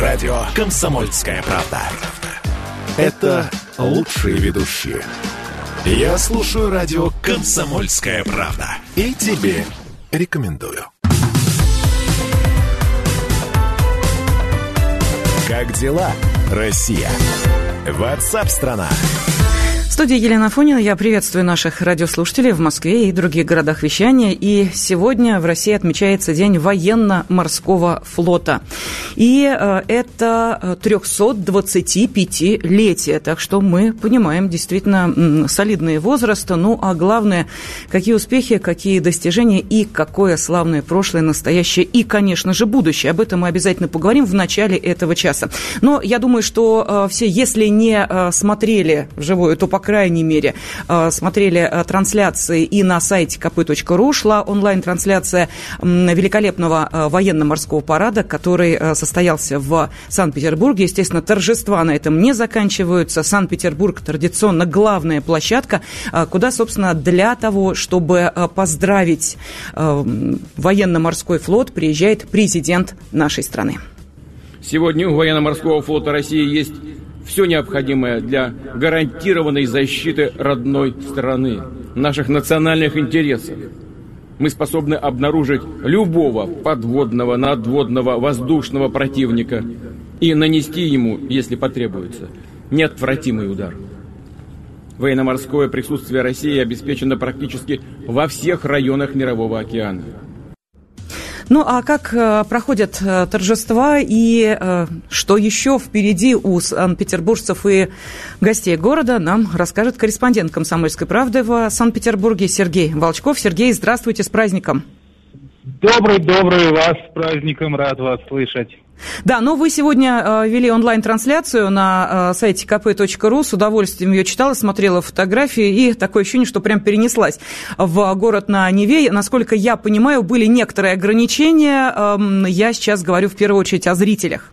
радио «Комсомольская правда». Это лучшие ведущие. Я слушаю радио «Комсомольская правда» и тебе рекомендую. Как дела, Россия? Ватсап-страна. В студии Елена Афонина. Я приветствую наших радиослушателей в Москве и других городах вещания. И сегодня в России отмечается День военно-морского флота. И это 325-летие. Так что мы понимаем действительно солидные возрасты. Ну, а главное, какие успехи, какие достижения и какое славное прошлое, настоящее и, конечно же, будущее. Об этом мы обязательно поговорим в начале этого часа. Но я думаю, что все, если не смотрели вживую, то, по крайней мере, смотрели трансляции и на сайте kp.ru шла онлайн-трансляция великолепного военно-морского парада, который состоялся в Санкт-Петербурге. Естественно, торжества на этом не заканчиваются. Санкт-Петербург традиционно главная площадка, куда, собственно, для того, чтобы поздравить военно-морской флот, приезжает президент нашей страны. Сегодня у военно-морского флота России есть все необходимое для гарантированной защиты родной страны, наших национальных интересов. Мы способны обнаружить любого подводного, надводного, воздушного противника и нанести ему, если потребуется, неотвратимый удар. Военно-морское присутствие России обеспечено практически во всех районах Мирового океана. Ну, а как проходят торжества и что еще впереди у санкт-петербуржцев и гостей города, нам расскажет корреспондент «Комсомольской правды» в Санкт-Петербурге Сергей Волчков. Сергей, здравствуйте, с праздником. Добрый вас, с праздником, рад вас слышать. Да, но вы сегодня вели онлайн-трансляцию на сайте kp.ru. С удовольствием ее читала, смотрела фотографии, и такое ощущение, что прям перенеслась в город на Неве. Насколько я понимаю, были некоторые ограничения. Я сейчас говорю в первую очередь о зрителях.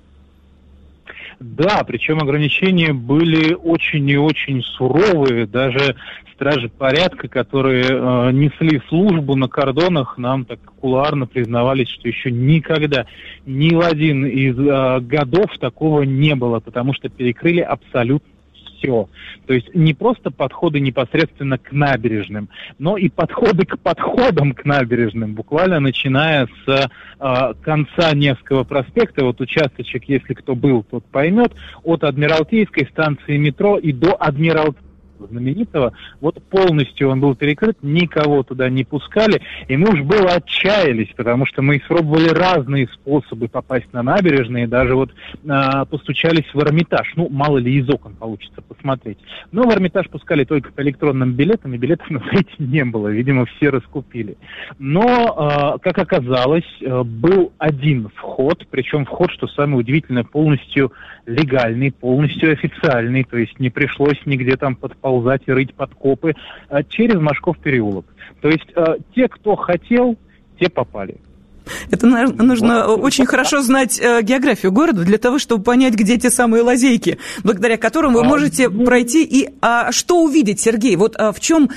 Да, причем ограничения были очень и очень суровые. Даже стражи порядка, которые несли службу на кордонах, нам так кулуарно признавались, что еще никогда ни в один из годов такого не было, потому что перекрыли абсолютно все. То есть не просто подходы непосредственно к набережным, но и подходы к подходам к набережным, буквально начиная с конца Невского проспекта, вот участочек, если кто был, тот поймет, от Адмиралтейской станции метро и до Адмиралтейской, знаменитого, вот полностью он был перекрыт, никого туда не пускали, и мы уж было отчаялись, потому что мы испробовали разные способы попасть на набережные, даже вот постучались в Эрмитаж, ну, мало ли из окон получится посмотреть. Но в Эрмитаж пускали только по электронным билетам, и билетов на сайте не было, видимо, все раскупили. Но, как оказалось, был один вход, причем вход, что самое удивительное, полностью легальный, полностью официальный, то есть не пришлось нигде там подползать и рыть подкопы, через Машков переулок. То есть те, кто хотел, те попали. Это, наверное, нужно очень хорошо знать географию города для того, чтобы понять, где те самые лазейки, благодаря которым вы можете пройти. И что увидеть, Сергей? Вот в чем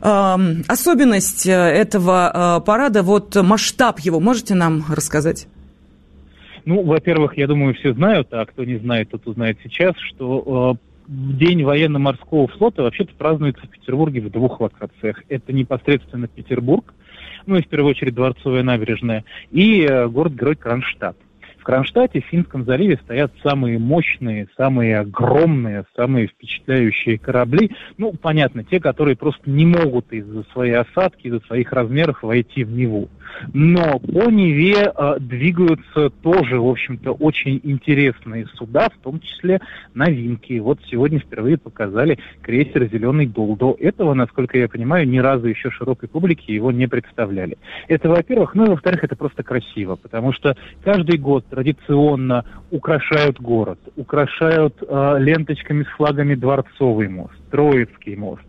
особенность этого парада, вот масштаб его? Можете нам рассказать? Ну, во-первых, я думаю, все знают, а кто не знает, тот узнает сейчас, что День военно-морского флота вообще-то празднуется в Петербурге в двух локациях. Это непосредственно Петербург, ну и в первую очередь Дворцовая набережная, и город-герой Кронштадт. В Кронштадте, в Финском заливе, стоят самые мощные, самые огромные, самые впечатляющие корабли. Ну, понятно, те, которые просто не могут из-за своей осадки, из-за своих размеров войти в Неву. Но по Неве двигаются тоже, в общем-то, очень интересные суда, в том числе новинки. Вот сегодня впервые показали крейсер «Зеленый Дол». До этого, насколько я понимаю, ни разу еще широкой публике его не представляли. Это, во-первых. Ну, и, во-вторых, это просто красиво, потому что каждый год традиционно украшают город, украшают ленточками с флагами Дворцовый мост, Троицкий мост.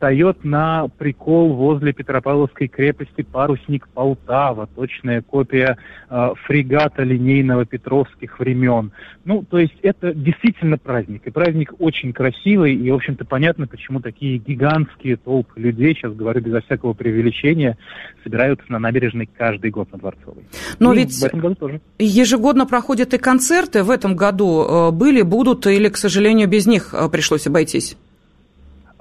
встает на прикол возле Петропавловской крепости парусник «Полтава», точная копия фрегата линейного петровских времен. Ну, то есть это действительно праздник, и праздник очень красивый, и, в общем-то, понятно, почему такие гигантские толпы людей, сейчас говорю безо всякого преувеличения, собираются на набережной каждый год на Дворцовой. Но и ведь в этом году тоже. Ежегодно проходят и концерты, в этом году были, будут, или, к сожалению, без них пришлось обойтись?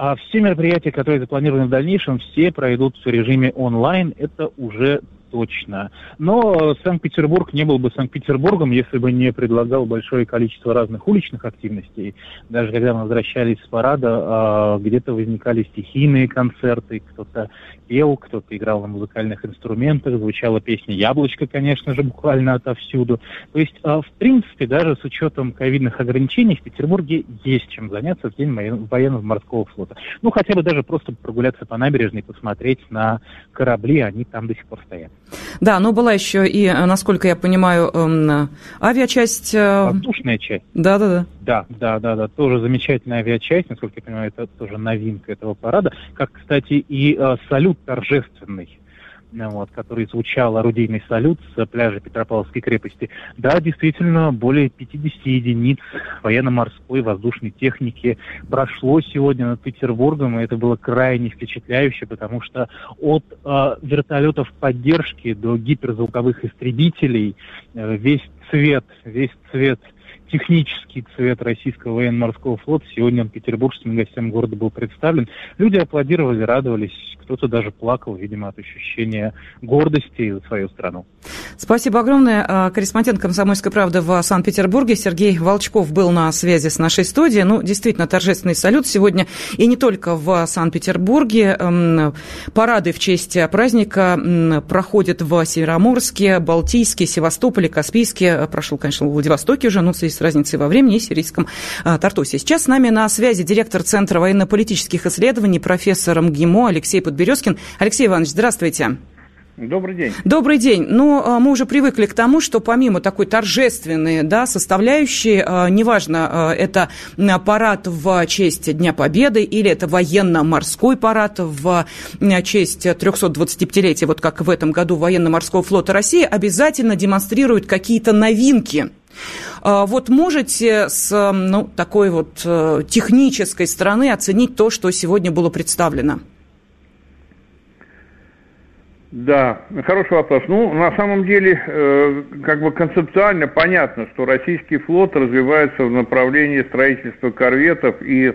А все мероприятия, которые запланированы в дальнейшем, все пройдут в режиме онлайн, это уже точно. Но Санкт-Петербург не был бы Санкт-Петербургом, если бы не предлагал большое количество разных уличных активностей. Даже когда мы возвращались с парада, где-то возникали стихийные концерты, кто-то пел, кто-то играл на музыкальных инструментах, звучала песня «Яблочко», конечно же, буквально отовсюду. То есть, в принципе, даже с учетом ковидных ограничений в Петербурге есть чем заняться в день военно-морского флота. Ну, хотя бы даже просто прогуляться по набережной, посмотреть на корабли, они там до сих пор стоят. Да, но была еще и, насколько я понимаю, авиачасть. Воздушная часть. Да-да-да. Да, тоже замечательная авиачасть, насколько я понимаю, это тоже новинка этого парада, как, кстати, и салют торжественный, вот, который звучал, орудийный салют с пляжа Петропавловской крепости. Да, действительно, более 50 единиц военно-морской воздушной техники прошло сегодня над Петербургом, и это было крайне впечатляюще, потому что от вертолетов поддержки до гиперзвуковых истребителей весь цвет, технический цвет российского военно-морского флота сегодня петербургским гостям города был представлен. Люди аплодировали, радовались, кто-то даже плакал, видимо, от ощущения гордости за свою страну. Спасибо огромное. Корреспондент «Комсомольской правды» в Санкт-Петербурге Сергей Волчков был на связи с нашей студией. Ну, действительно, торжественный салют сегодня и не только в Санкт-Петербурге. Парады в честь праздника проходят в Североморске, Балтийске, Севастополе, Каспийске. Прошел, конечно, в Владивостоке уже, но в связи с разницей во времени и сирийском Тартусе. Сейчас с нами на связи директор Центра военно-политических исследований, профессор МГИМО Алексей Подберезкин. Алексей Иванович, здравствуйте. Добрый день. Добрый день. Но мы уже привыкли к тому, что помимо такой торжественной, да, составляющей, неважно, это парад в честь Дня Победы или это военно-морской парад в честь 325-летия, вот как в этом году, военно-морского флота России, обязательно демонстрируют какие-то новинки. Вот можете с такой вот технической стороны оценить то, что сегодня было представлено? Да, хороший вопрос. Ну, на самом деле, как бы концептуально понятно, что российский флот развивается в направлении строительства корветов и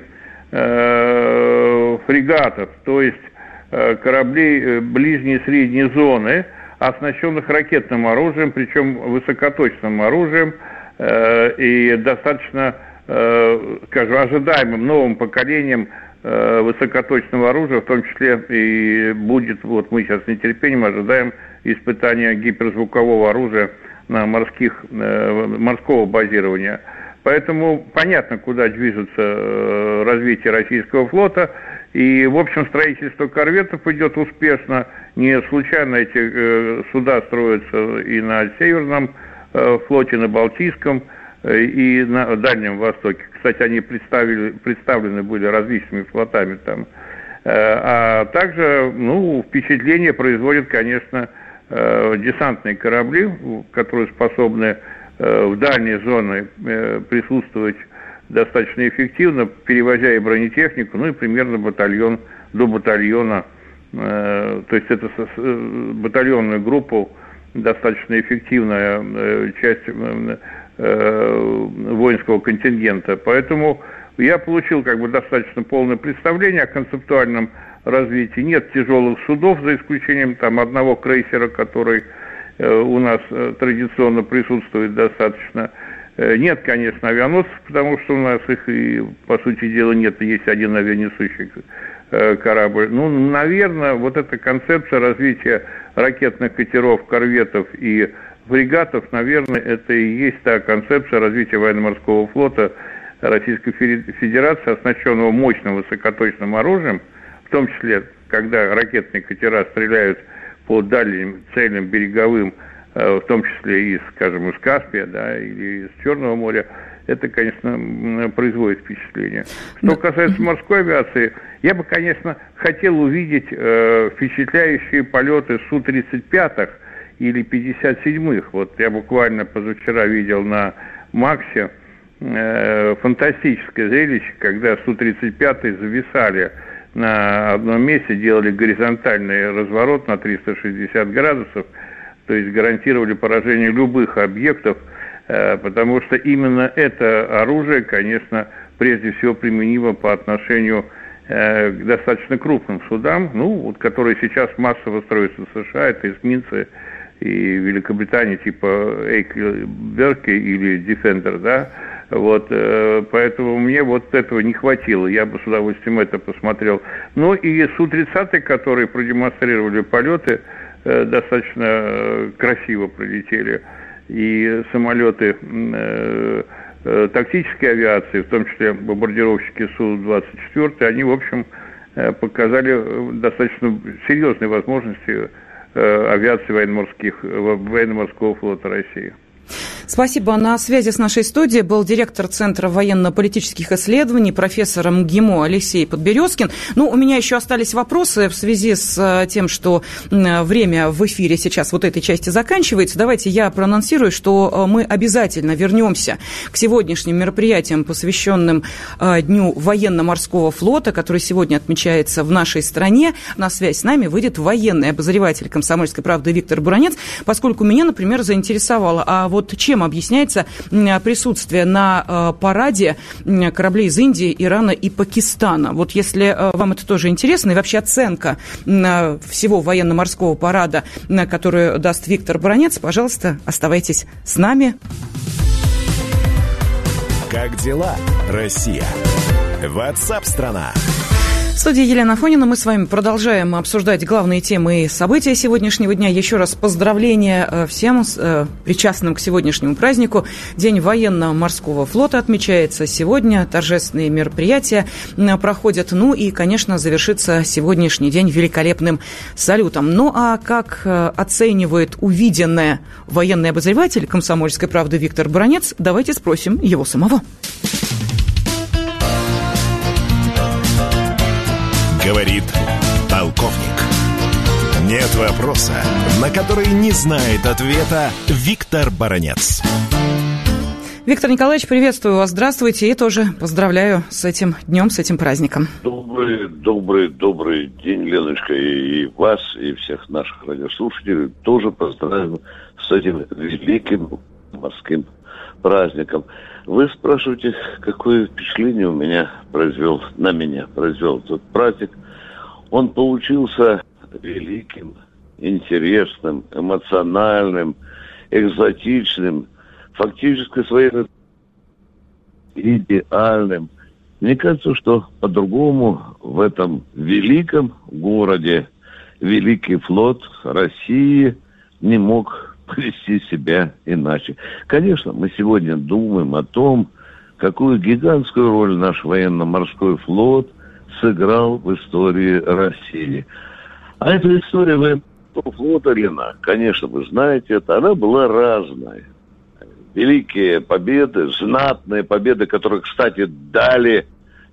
фрегатов, то есть кораблей ближней и средней зоны, оснащенных ракетным оружием, причем высокоточным оружием и достаточно, скажем, ожидаемым новым поколением высокоточного оружия, в том числе и будет, вот мы сейчас с нетерпением ожидаем испытания гиперзвукового оружия на морского базирования. Поэтому понятно, куда движется развитие российского флота. И, в общем, строительство корветов идет успешно. Не случайно эти суда строятся и на Северном флоте, на Балтийском, и на Дальнем Востоке. Кстати, они представлены были различными флотами там. А также, впечатление производят, конечно, десантные корабли, которые способны в дальней зоне присутствовать достаточно эффективно, перевозя и бронетехнику, и примерно батальон до батальона. То есть это батальонную группу, достаточно эффективная часть воинского контингента. Поэтому я получил достаточно полное представление о концептуальном развитии. Нет тяжелых судов, за исключением одного крейсера, который у нас традиционно присутствует достаточно. Нет, конечно, авианосцев, потому что у нас их, и, по сути дела, нет. Есть один авианесущий корабль. Наверное, вот эта концепция развития ракетных катеров, корветов и фрегатов, наверное, это и есть та концепция развития военно-морского флота Российской Федерации, оснащенного мощным высокоточным оружием, в том числе, когда ракетные катера стреляют по дальним целям береговым, в том числе из Каспия, или из Черного моря, это, конечно, производит впечатление. Что касается морской авиации, я бы, конечно, хотел увидеть впечатляющие полеты Су-35 или 57-х. Вот я буквально позавчера видел на Максе фантастическое зрелище, когда Су-35 зависали на одном месте, делали горизонтальный разворот на 360 градусов, то есть гарантировали поражение любых объектов, потому что именно это оружие, конечно, прежде всего применимо по отношению к достаточно крупным судам, которые сейчас массово строятся в США, это эсминцы, и в Великобритании типа Эйкл Берки или Дефендер, да, вот, поэтому мне вот этого не хватило, я бы с удовольствием это посмотрел. Ну и Су-30, которые продемонстрировали полеты, достаточно красиво пролетели, и самолеты тактической авиации, в том числе бомбардировщики Су-24, они, в общем, показали достаточно серьезные возможности авиации военно-морского флота России. Спасибо. На связи с нашей студией был директор Центра военно-политических исследований, профессор МГИМО Алексей Подберезкин. У меня еще остались вопросы в связи с тем, что время в эфире сейчас вот этой части заканчивается. Давайте я проанонсирую, что мы обязательно вернемся к сегодняшним мероприятиям, посвященным Дню военно-морского флота, который сегодня отмечается в нашей стране. На связь с нами выйдет военный обозреватель «Комсомольской правды» Виктор Баранец, поскольку меня, например, заинтересовало, чем объясняется присутствие на параде кораблей из Индии, Ирана и Пакистана? Вот если вам это тоже интересно, и вообще оценка всего военно-морского парада, которую даст Виктор Баранец, пожалуйста, оставайтесь с нами. Как дела, Россия? WhatsApp-страна. В студии Елена Афонина. Мы с вами продолжаем обсуждать главные темы и события сегодняшнего дня. Еще раз поздравления всем причастным к сегодняшнему празднику. День военно-морского флота отмечается сегодня. Торжественные мероприятия проходят. И, конечно, завершится сегодняшний день великолепным салютом. А как оценивает увиденное военный обозреватель «Комсомольской правды» Виктор Баранец, давайте спросим его самого. Говорит полковник. Нет вопроса, на который не знает ответа Виктор Баранец. Виктор Николаевич, приветствую вас, здравствуйте, и тоже поздравляю с этим днем, с этим праздником. Добрый день, Леночка, и вас, и всех наших радиослушателей тоже поздравляю с этим великим морским праздником. Вы спрашиваете, какое впечатление на меня произвел этот праздник. Он получился великим, интересным, эмоциональным, экзотичным, фактически своим идеальным. Мне кажется, что по-другому в этом великом городе великий флот России не мог повести себя иначе. Конечно, мы сегодня думаем о том, какую гигантскую роль наш военно-морской флот сыграл в истории России. А эта история военно-морского флота, Лена, конечно, вы знаете это, она была разная. Великие победы, знатные победы, которые, кстати, дали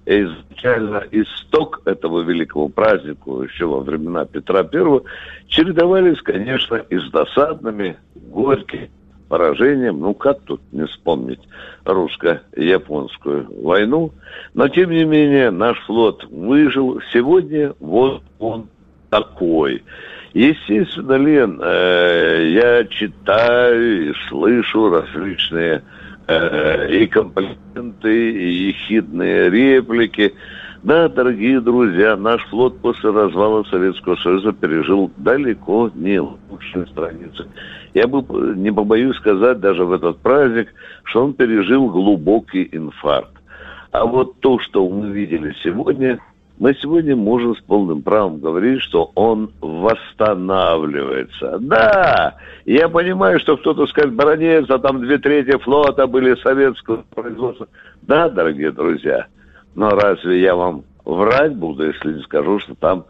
изначально исток этого великого праздника еще во времена Петра I, чередовались, конечно, и с досадными, горьким поражением, как тут не вспомнить русско-японскую войну, но тем не менее наш флот выжил, сегодня вот он такой. Естественно, Лен, я читаю и слышу различные и комплименты, и ехидные реплики. Да, дорогие друзья, наш флот после развала Советского Союза пережил далеко не лучшие страницы. Я бы не побоюсь сказать даже в этот праздник, что он пережил глубокий инфаркт. А вот то, что мы видели сегодня, мы сегодня можем с полным правом говорить, что он восстанавливается. Да, я понимаю, что кто-то скажет, Баранец, а там 2/3 флота были советского производства. Да, дорогие друзья, но разве я вам врать буду, если не скажу, что там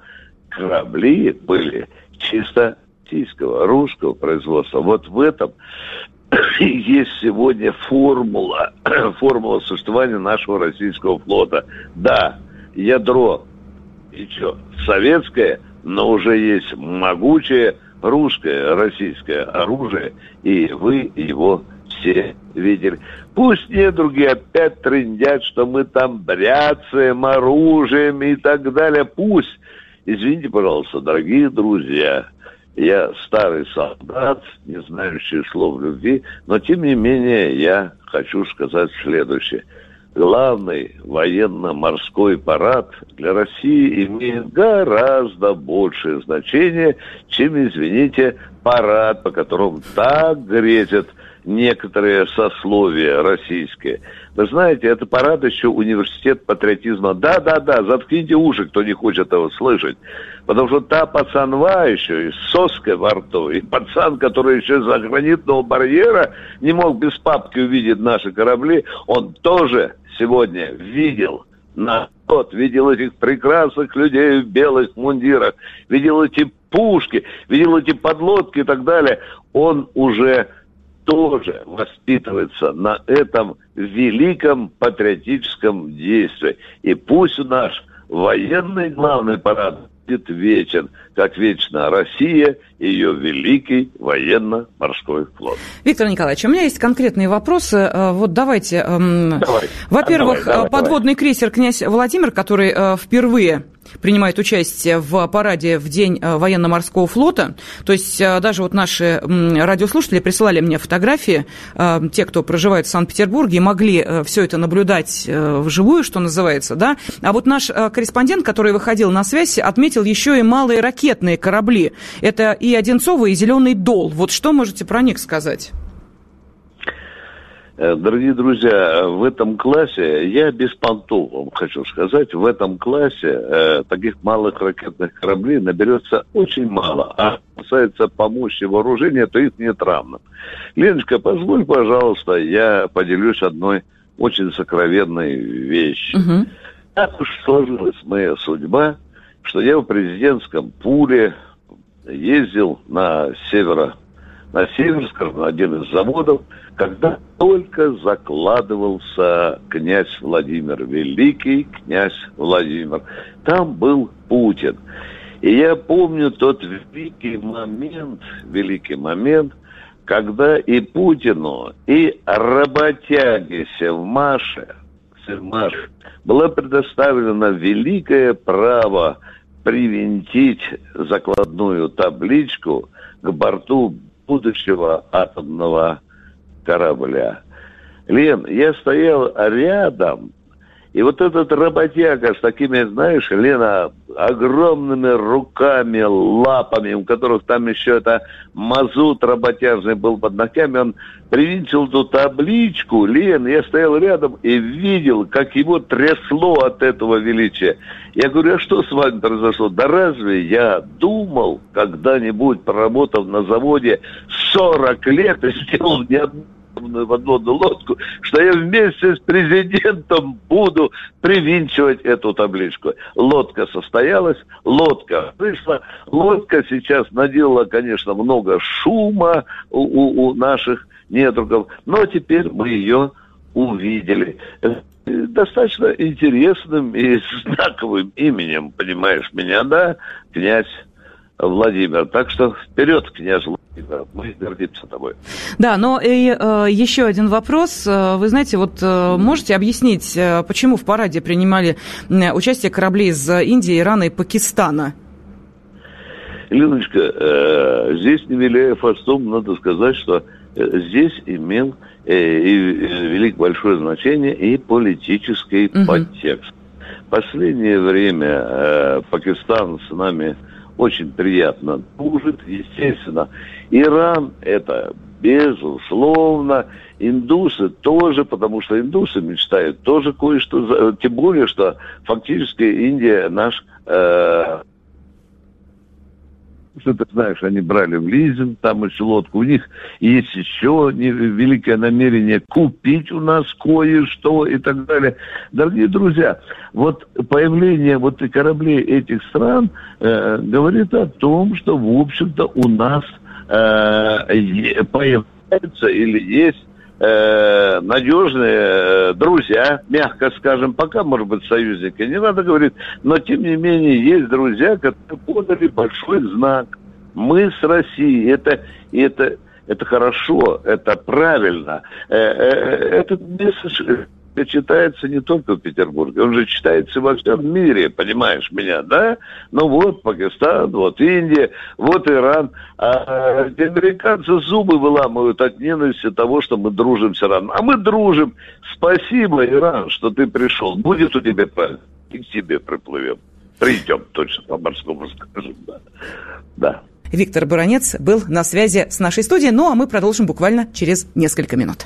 корабли были чисто российского, русского производства? Вот в этом есть сегодня формула существования нашего российского флота. Да, ядро еще советское, но уже есть могучее русское, российское оружие, и вы его все видели. Пусть недруги опять трындят, что мы там бряцаем оружием и так далее. Пусть. Извините, пожалуйста, дорогие друзья, я старый солдат, не знающий слов любви, но тем не менее я хочу сказать следующее. Главный военно-морской парад для России имеет гораздо большее значение, чем, извините, парад, по которому так грезят некоторые сословия российские. Вы знаете, это парад еще университет патриотизма. Да, заткните уши, кто не хочет этого слышать. Потому что та пацанва еще и с соской во рту, и пацан, который еще за гранитного барьера не мог без папки увидеть наши корабли, он тоже сегодня видел народ, видел этих прекрасных людей в белых мундирах, видел эти пушки, видел эти подлодки и так далее. Он уже тоже воспитывается на этом великом патриотическом действии. И пусть наш военный главный парад будет вечен, как вечна Россия и ее великий военно-морской флот. Виктор Николаевич, у меня есть конкретные вопросы. Вот давайте. Во-первых, подводный крейсер «Князь Владимир», который впервые принимает участие в параде в день военно-морского флота. То есть даже вот наши радиослушатели присылали мне фотографии, те, кто проживает в Санкт-Петербурге, могли все это наблюдать вживую, что называется, да. А вот наш корреспондент, который выходил на связь, отметил еще и малые ракетные корабли. Это и Одинцова, и Зеленый Дол. Вот что можете про них сказать? Дорогие друзья, в этом классе, я без понтов вам хочу сказать, в этом классе таких малых ракетных кораблей наберется очень мало. А касается помощи вооружения, то их нет равных. Леночка, позволь, пожалуйста, я поделюсь одной очень сокровенной вещью. Угу. Так уж сложилась моя судьба, что я в президентском пуле ездил на север, скажем, на один из заводов, когда только закладывался князь Владимир, великий князь Владимир. Там был Путин. И я помню тот великий момент, когда и Путину, и работяге Севмаше было предоставлено великое право привинтить закладную табличку к борту будущего атомного корабля. Лен, я стоял рядом, и вот этот работяга с такими, знаешь, Лена, огромными руками, лапами, у которых там еще это мазут работяжный был под ногтями, он привинтил эту табличку, Лен, я стоял рядом и видел, как его трясло от этого величия. Я говорю, а что с вами произошло? Да разве я думал, когда-нибудь, поработав на заводе 40 лет и сделал ни одну подводную лодку, что я вместе с президентом буду привинчивать эту табличку. Лодка состоялась, лодка вышла, лодка сейчас наделала, конечно, много шума у наших недругов, но теперь мы ее увидели. Достаточно интересным и знаковым именем, понимаешь меня, да, князь Владимир. Так что вперед, князь Владимир, мы гордимся тобой. Да, но и еще один вопрос. Вы знаете, вот можете объяснить, почему в параде принимали участие корабли из Индии, Ирана и Пакистана? Леночка, здесь, не виляя фастом, надо сказать, что здесь имел велик большое значение и политический подтекст. В последнее время Пакистан с нами очень приятно дружит, естественно. Иран это безусловно. Индусы тоже, потому что индусы мечтают тоже кое-что. Тем более, что фактически Индия наш... Что ты знаешь, они брали в лизинг, там еще лодку. У них есть еще великое намерение купить у нас кое-что и так далее. Дорогие друзья, вот появление вот и кораблей этих стран говорит о том, что, в общем-то, у нас появляется появится или есть надежные друзья, мягко скажем, пока, может быть, союзника не надо говорить, но, тем не менее, есть друзья, которые подали большой знак. Мы с Россией. Это хорошо, это правильно. Этот месседж читается не только в Петербурге, он же читается во всем мире, понимаешь меня, да? Ну вот Пакистан, вот Индия, вот Иран. А американцы зубы выламывают от ненависти того, что мы дружим с Ираном. А мы дружим. Спасибо, Иран, что ты пришел. Будет у тебя праздник, и к тебе приплывем. Придем точно по морскому, скажем, да. Да. Виктор Баранец был на связи с нашей студией, ну а мы продолжим буквально через несколько минут.